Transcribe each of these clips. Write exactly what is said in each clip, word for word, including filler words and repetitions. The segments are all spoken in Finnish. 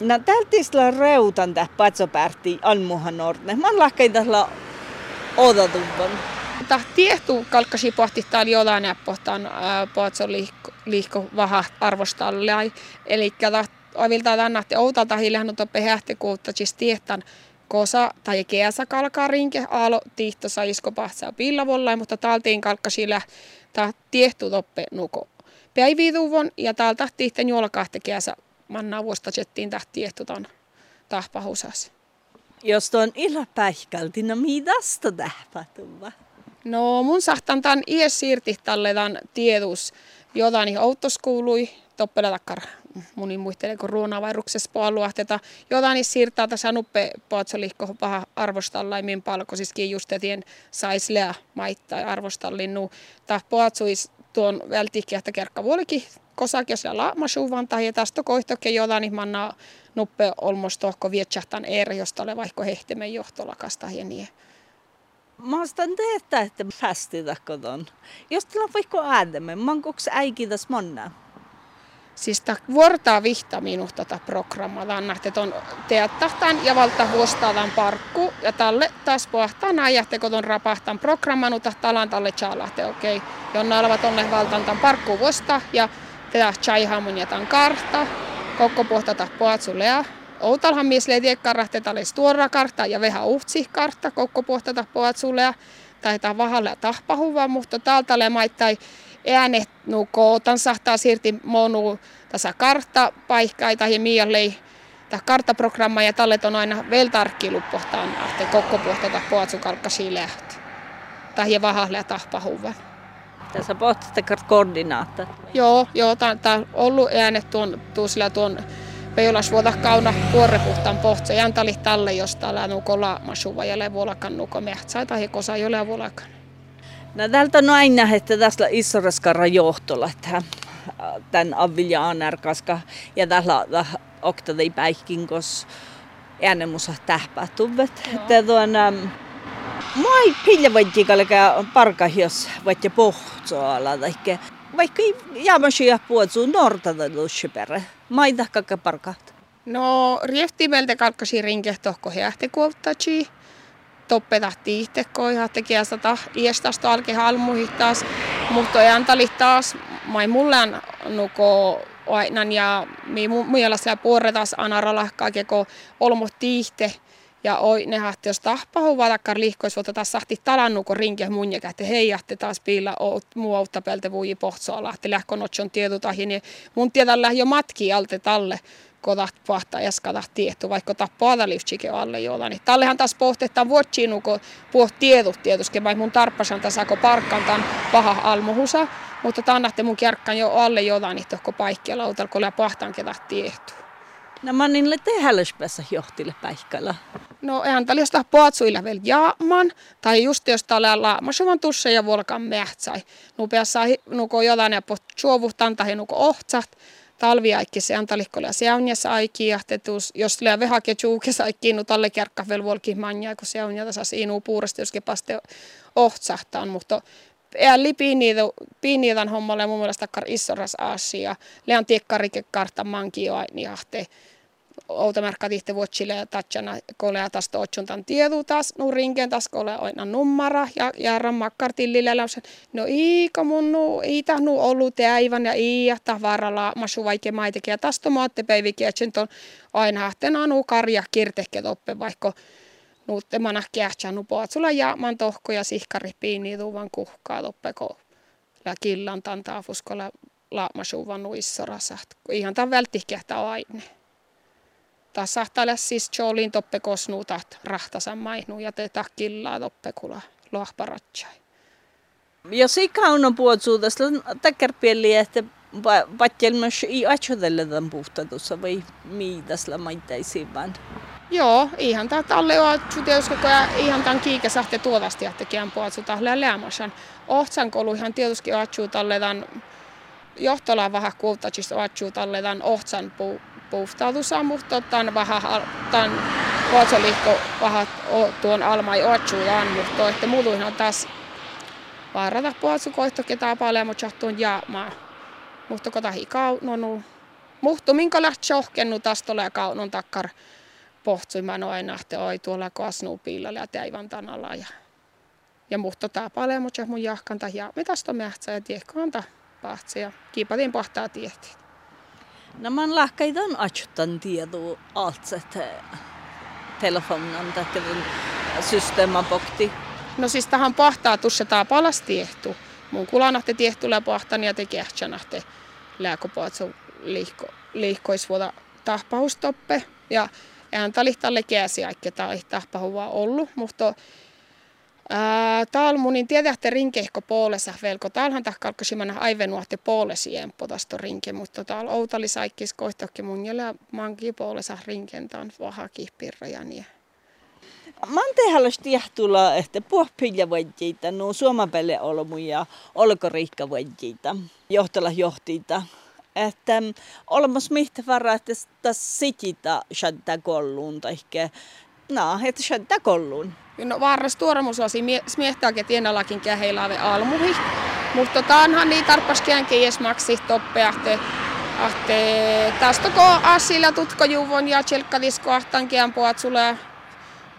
No tältisellä reutan täh patsopäärti almuhan ortne. Mä lahkein tällä odotuvan. Tah tiehtu kalkkasi pohti täällä jollain pohtaan patson liikko, liikko vaha arvostalle. Eli tah avilta lannahti outalta hiljahan on pehähtekuutta siis tiehtan kosa tai keäsä kalkaa rinke aalo tiihtosa isko pahtsaa pillavollain, mutta taltiin kalkkasilla tah tiehtu toppe nuko. Päiviituvon ja täältä tiihten juolakahtekijänsä mannaa vuostasettiin tahti ehtotan tahpahusas. Jos tuon illa päihkälti, no mitästä tähpatuva? No mun sahtan tämän ies siirti talletan tietus jotain outoskuului toppelatakkar. Munin muistelee, kun ruonavairuksessa puoluahteta jotain siirtää tässä nuppe paatsoliikko paha arvostallaimin palkosiskin justetien sais leä maittain arvostallinnu. Tah paatsuis tuon välttikki, että kerkka vuolikin kosakiossa ja laamasuuvan tai ja tästä koihtokin jotain mannaa nuppe olmostohko vietsähtän eri, josta ole vaikka hehtemän johtolakasta ja niin. Mä ostan tehdä, että päästetään koton. Jos teillä on vaikka äädemme, mä oon koks äikitäs monna. Siis tämä vuortaa vihta minuun tätä programmaa. Tämä on teattahtaan ja valta vuostaataan parkku. Ja tälle taas pohtaan ajahti, kun tuon rapahtaan programman, mutta talan tälle tjaalahti. Okei, okay. Jonna olevat onne valtaan tämän parkkuun vuostaan. Ja tämä tjaihamun ja tämän kartta. Kokko pohtata poatsulea. Outalhan mies leitiä karahti tälle tuora kartta ja vähän uhtsi kartta. Kokko pohtata poatsulea. Taitaa vahalle ja tahpahuvaa, mutta täältä lemaittain. Äänet nuko tansahtaa siirti monu tässä kartta paikkaa tai miallei tää karttaprogramma ja tallet on aina veltarkkiluppohtaan ahte kokkopohtata poatsukalkka siläht tai vahalle tahpahuvan. Tässä pohtata kart koordinaattat. Joo, joo tää on ollut äänet tuon tuusilla tuon Peolas vuoda kauna kuorrepuhtaan pohtsa jantali talle josta la nuko la masuva ja le vuolakan nuko mehtsa tai kosa jolla vuolakan. No tältä on aina, että tässä on isoraskara johtolla, tämän aviljaanerkaska ja tällä oktadei päihkin, koska äänemusa tähpätuvat. Mä ei pille vaikka parkahjos vaikka pohtsoalla, vaikka jäämäisiä puhutsuu nortada lussiperä. Mä ei tahkaka parkahtaa. No riehtimeltä kalkkasi rinkehtohko heähtekuuttaji. Toppe tahti itse koihaa tekijästä iestasta ta, alkeen halmuihin taas, mutta jantali taas, mai mullan nuko ainan ja muilla siellä puore taas anaralahkaa keko olmo tiihte ja oi ne hahti jos tahpahuvaa takkar lihkoisvuotta taas sahti talan nuko rinke munja kähti heijahti taas piillä muu auttapelte vuoji pohtsoa lahti lähkonotson tietutahin niin mun tietän lähjö matki alte talle. Kodat pahtaa jaskata tietty, vaikka tappaa liftsikö alle jollain. Niin. Tallehan taas pohtettaan vuotsiin, kun puhut tietyt tietysti, vaikka mun tarppasan tässä, kun parkkaan tämän paha almuhusa. Mutta tannatte mun kärkkään jo alle jollain, niin tohko paikkia lautal, kun lää pahtaan ketä tietty. No mä niille tehälyspässä johtille paikalla. No eihän täällä jostain poatsuilla vielä jaaman, tai just jos täällä laamasuvan tusse ja vuolkaan mähtsai. Nupeassa nuko jollain ja pohtu suovuhtaan tai nuko ohtsat. Talviaikki se antalihkolla seunjassa aikiahtetus, jos lää vehake juukes aikiinu talle kerkka vel volkin manjaa, kun seunja tasas inuu puurasti, joskin paste ohtsahtaan, mutta eli piiniitan hommalle mun mielestä kar issoras asia. Lean tiekkarike kartta manki aini ahte. Outamärkka tihte vuotsille ja tatsana kolea taas tootsuntan tiedu taas, nu rinkeen taas kolea aina nummara ja järran makkartillille lausen. No iika mun nu, iita nu ollut ja aivan ja iihta varalla masu vaikea maitekin ja taas tomaatte päivikin, että sen ton aina ahtena nu karja kirtehke toppe vaikka nuuttemana käätsännu poatsulla ja man tohko ja sihkari piini tuvan kuhkaa toppeko lä killan tan taafuskolla laamasuvan nuissorasat. Ihan tämän välttihkehtä aine. Taas saattaa olla siis Jolin toppekosnuu tahti rahtasan maihnuun ja teitä killaa toppekulaa lohparatsai. Jos ei kaunon puolsuudessa, takerpieli, että vatjelmas ei atsotella tämän puhtatussa vai miitäsla maitaisiin vaan? Joo, ihan tämä talle on atsuteuskoko ja ihan tämän kiikesahti tuodasti jättekään puolsuudella lämmäsän. Ohtsankoulu ihan tietysti atsutalle tämän johtolaan vähän kuultaisista atsutalle tämän ohtsan puu. Puhtautusa, mutta tämän vuotsoliikko vähän tuon alma ei otsuudaan, mutta että muutuihin on taas vaarata puolsukoihto ketään paljon, mutta johtuun jaamaa. Mutta kun tahikaa on ollut Muhtu minkälaista johkennu taas tulee kaunon takkar pohtuimaan aina, että oi tuolla kasnuu piilalla ja teivän tanalla. Ja, ja muhtu taapailee mut mun jahkanta ja me taas tomähtsää ja tiehkanta pahtsi ja kiipatin pohtaa tiehtiin. Nämä no, lahkaitan ajutan tiedon altset telefonan takkevin systeeman pohti. No siis tähän pohtaa tuossa taapalas tiehtu. Mun kulanahti tiehtu läpohtan ja te kehtsanahti lääkopoatsu liihko, liihkoisvuota tahpaustoppe. Ja eihän talihtalle käsiäikki tahtahpahu vaan ollut, mutta talmunin tietähti rinkehko puolessa velko. Talhan tahkalkosimana aivenuahti puolesi emppo tästä rinke, mutta täällä outali saikkis koihtohki mun jälä manki puolessa rinkentaan vahaki pirrajania. Mä oon tehnyt tiehtulla, että puhpilla voidjiita, nuo suomen päälle olmuja, olkoriikka voidjiita, johtala johtiita. Että olemus mihtä varaa, että tässä sititä shantaa kolluun, tai no, että shantaa kolluun. No varras tuoremuslasi miehtääkin tienalakin käheilääve almuhi, mutta taanhan niin tarpaskäänkin edes maksii toppeahte. Tästä kun asilla tutkojuvon ja tjelkkadisko ahtankiaan puatsulee,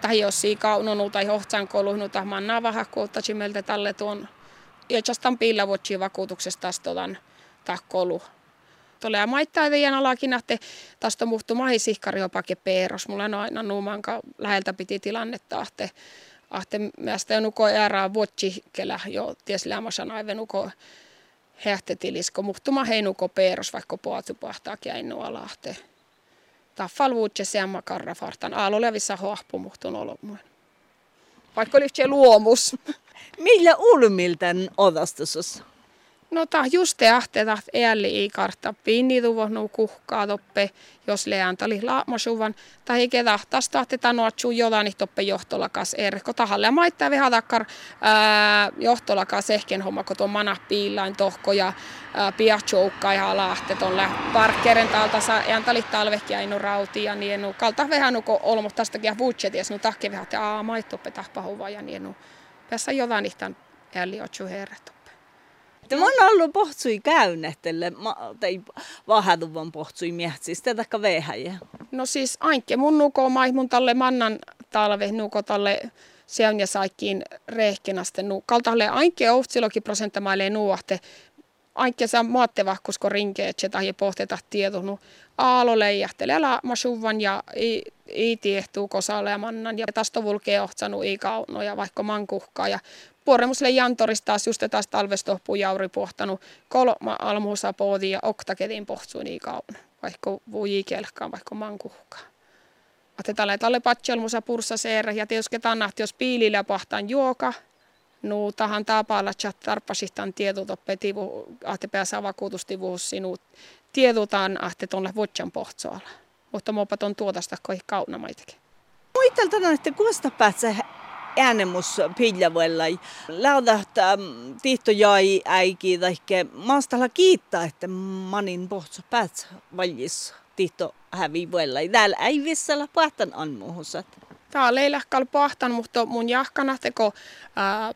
tai jos ei kaunonu tai hohtaan koluhnut, mä oon navahakkuutta simeltä tälle tuon, jotsastan piilavuotsiin vakuutuksesta taas tuotan takkolu. Tulee maittaa teidän alakin, että tästä muuttuu mahisihkarihopake peeros. Mulla on aina nuumankaan läheltä piti tilannetta, että, että meistä on uko erää vuotsikelä jo ties lämmösan aivan uko hähtetilisko. Muuttuu mahenuko peeros, vaikka puhuttu puhtaakin ainoa alahte. Taffal vuotsessa ja makarrafartan. Aalolevissa hoahpu muuttuu olomuun. Vaikka oli se luomus. Millä ulmiltän odastusossa? No tämä just tehty, että ääli ei kartta pinnituvonu kuhkaa toppe, jos leäntä oli laamasuvan. Tai eikä tahtaisi tahti nuotsuu jotain toppe johtolakas erko. Tahalle maittaa vähän takkar johtolakas ehken homma, kun tuon manah piillain tohko ja piatsoukkaa ihan lähtee tuolle parkkeren talta. Ääntä oli talvehki ja innu rauti ja niin ennu. Kalta vähän nuko olmo tästäkin vuodseties, nuo tahki vähän, että aah maittoppe tahpahuvaa ja niin ennu. Päässä jotain tämän ääli otsuu herrettu. Mä oon ollut pohtsui käynnetelle, tai vahatuvan pohtsui miehtsistä, siis taikka vehäjä. No siis ainke mun nuko mai mun talle mannan talve nuko talle seun ja saikkiin rehkenaste nukaltalle ainke outsiloki prosenttamaille nuohte. Ainke saa maattevahkusko rinkeet se tai pohteta tietunu. Aalo leijähtele ala masuvan ja i, i tiehtuu kosalle ja mannan ja tasto vulkee ohtsanu i kaunoja vaikka mankuhkaa ja puoremusle jantoris taas just taas talvestohpuu jauri pohtanut kolma almuusa pooti ja oktaketin pohtsuun i kaun vaikka vuji kelkkaan vaikka mankuhkaa. Atte talle talle patselmusa purssa seerä ja tiusketaan nahti jos piilillä pahtaan juoka. No tahan tapaalla tarpasihtan tietutoppe tivu, ahte pääsää vakuutustivuus sinuut tietutaan ahte tuonne vuotsan pohtsoalla. Mutta muupa tuon tuotasta koihin kaunamaitakin. Muittelta on, että kuosta päätsä äänemus piljavuella. Lähdähtää tihto jäi äiki tai maastalla kiittää, että manin pohtso päätsä valjissa tihto hävivuella. Täällä ei vissalla pahtan anmuhusat. Täällä ei lähkalla pahtan, mutta mun jahkana teko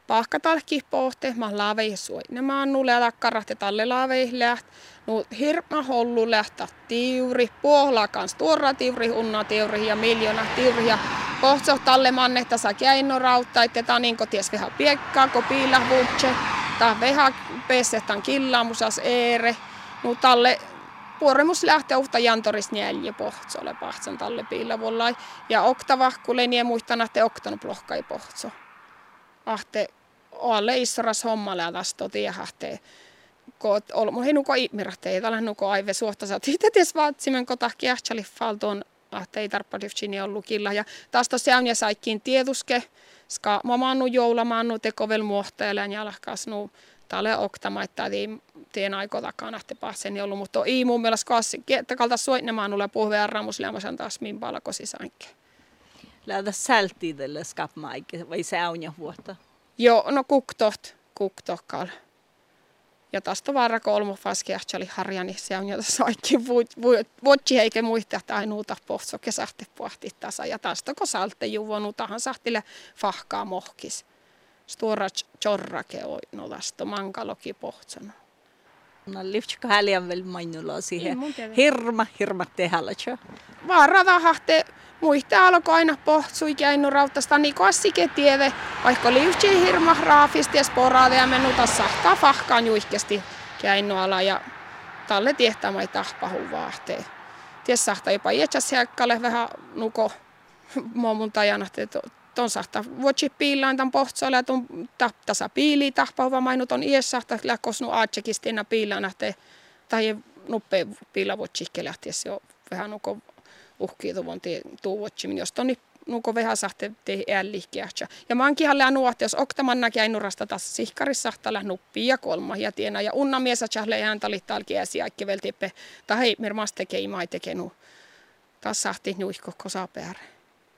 pahkatalki pohti. Mä laavei suoinemaan nulle lakkarahti talle laavei läht. No hirma hollu lähtä tiuri. Puohlaa kans tuora tiuri, unna tiuri ja miljoona tiuri. Ja pohtso talle mannetta saa käinno rautta. Että tää niinko ties vähän piekkaa, kun piillä vuutse. Tää vähän pessetään killaamusas eere. No talle... Puoremus lähtee uhta jantoris njälje pohtso, ole pahtsan talle piilavuollai. Ja oktavahkulen ja muistan, että oktan plohkai pohtso. Ahte, alle issoras hommalle ja tasto tiehahte. Koot, olmo hei nuko imirahte, ei tälle nuko aive suohtaisa. Tiitä ties vaatsimen kota kiahtsali faltoon, ahte ei tarppadivtsini ollut killa. Ja tasto seun ja saikkiin tietuske. Ska mamannu joulamaannu tekovel muohtajale ja lahkas nuu. Tälle oktamaittaa tien aiko takana, että pääseni ollut, mutta ei mun mielestä kassi. Kalta soitnemaan nulle puhveen rammusleamasan taas min palkosisankin. Lähdä sältiin tälle skapmaikin, vai se on jo vuotta? Joo, no kuktot, kuktokkal. Ja tästä varra kolmo faskeahtsali harjani, se on jo tässä aikin vuotsi heikä muista, että ainuuta pohtso kesahti pohti tasa. Ja tästä kun salte juvonu tahan sahtille fahkaa mohkis. Stora tjorrake oinotasto, mankaloki pohtsana. Liftsikö häliän vielä mainulla siihen? Hirma, hirma tehdä. Vaan hahte muista alkoi aina pohtsui käynyt rautasta nikossikin tieve, vaikka liftsi hirma raafista ja sporaade ja menuta sahkaa fahkaan juihkesti käynyt ala ja talle tietää mai tahpahun vaahtee. Ties sahtaa jopa iätsäs jäkkälle vähän nuko mun tajana, että tuon sahtaa vuotsi piillain tämän pohtsoilla ja tuon tasa piiliä tahpauva mainut on ies sahtaa lähkos nu aatsekista enää piillain, tai nuppee piilla vuotsiikke lähtiä se on vähän nuko uhkiituvon tuu vuotsimin, jos tuon nuko vähän sahtaa teihin ällihkiähtsä. Ja mä oonkin halleen nuohti, jos oktaman näkee nurasta taas sihkarissa sahtaa lähti nuppia ja kolma ja tiena ja unna miesä tsähle ääntä lihtaalki äsi äkki veltiippe, tai hei, mirmas tekee imai tekee nu. Taas sahti nuihko kosaa päälle.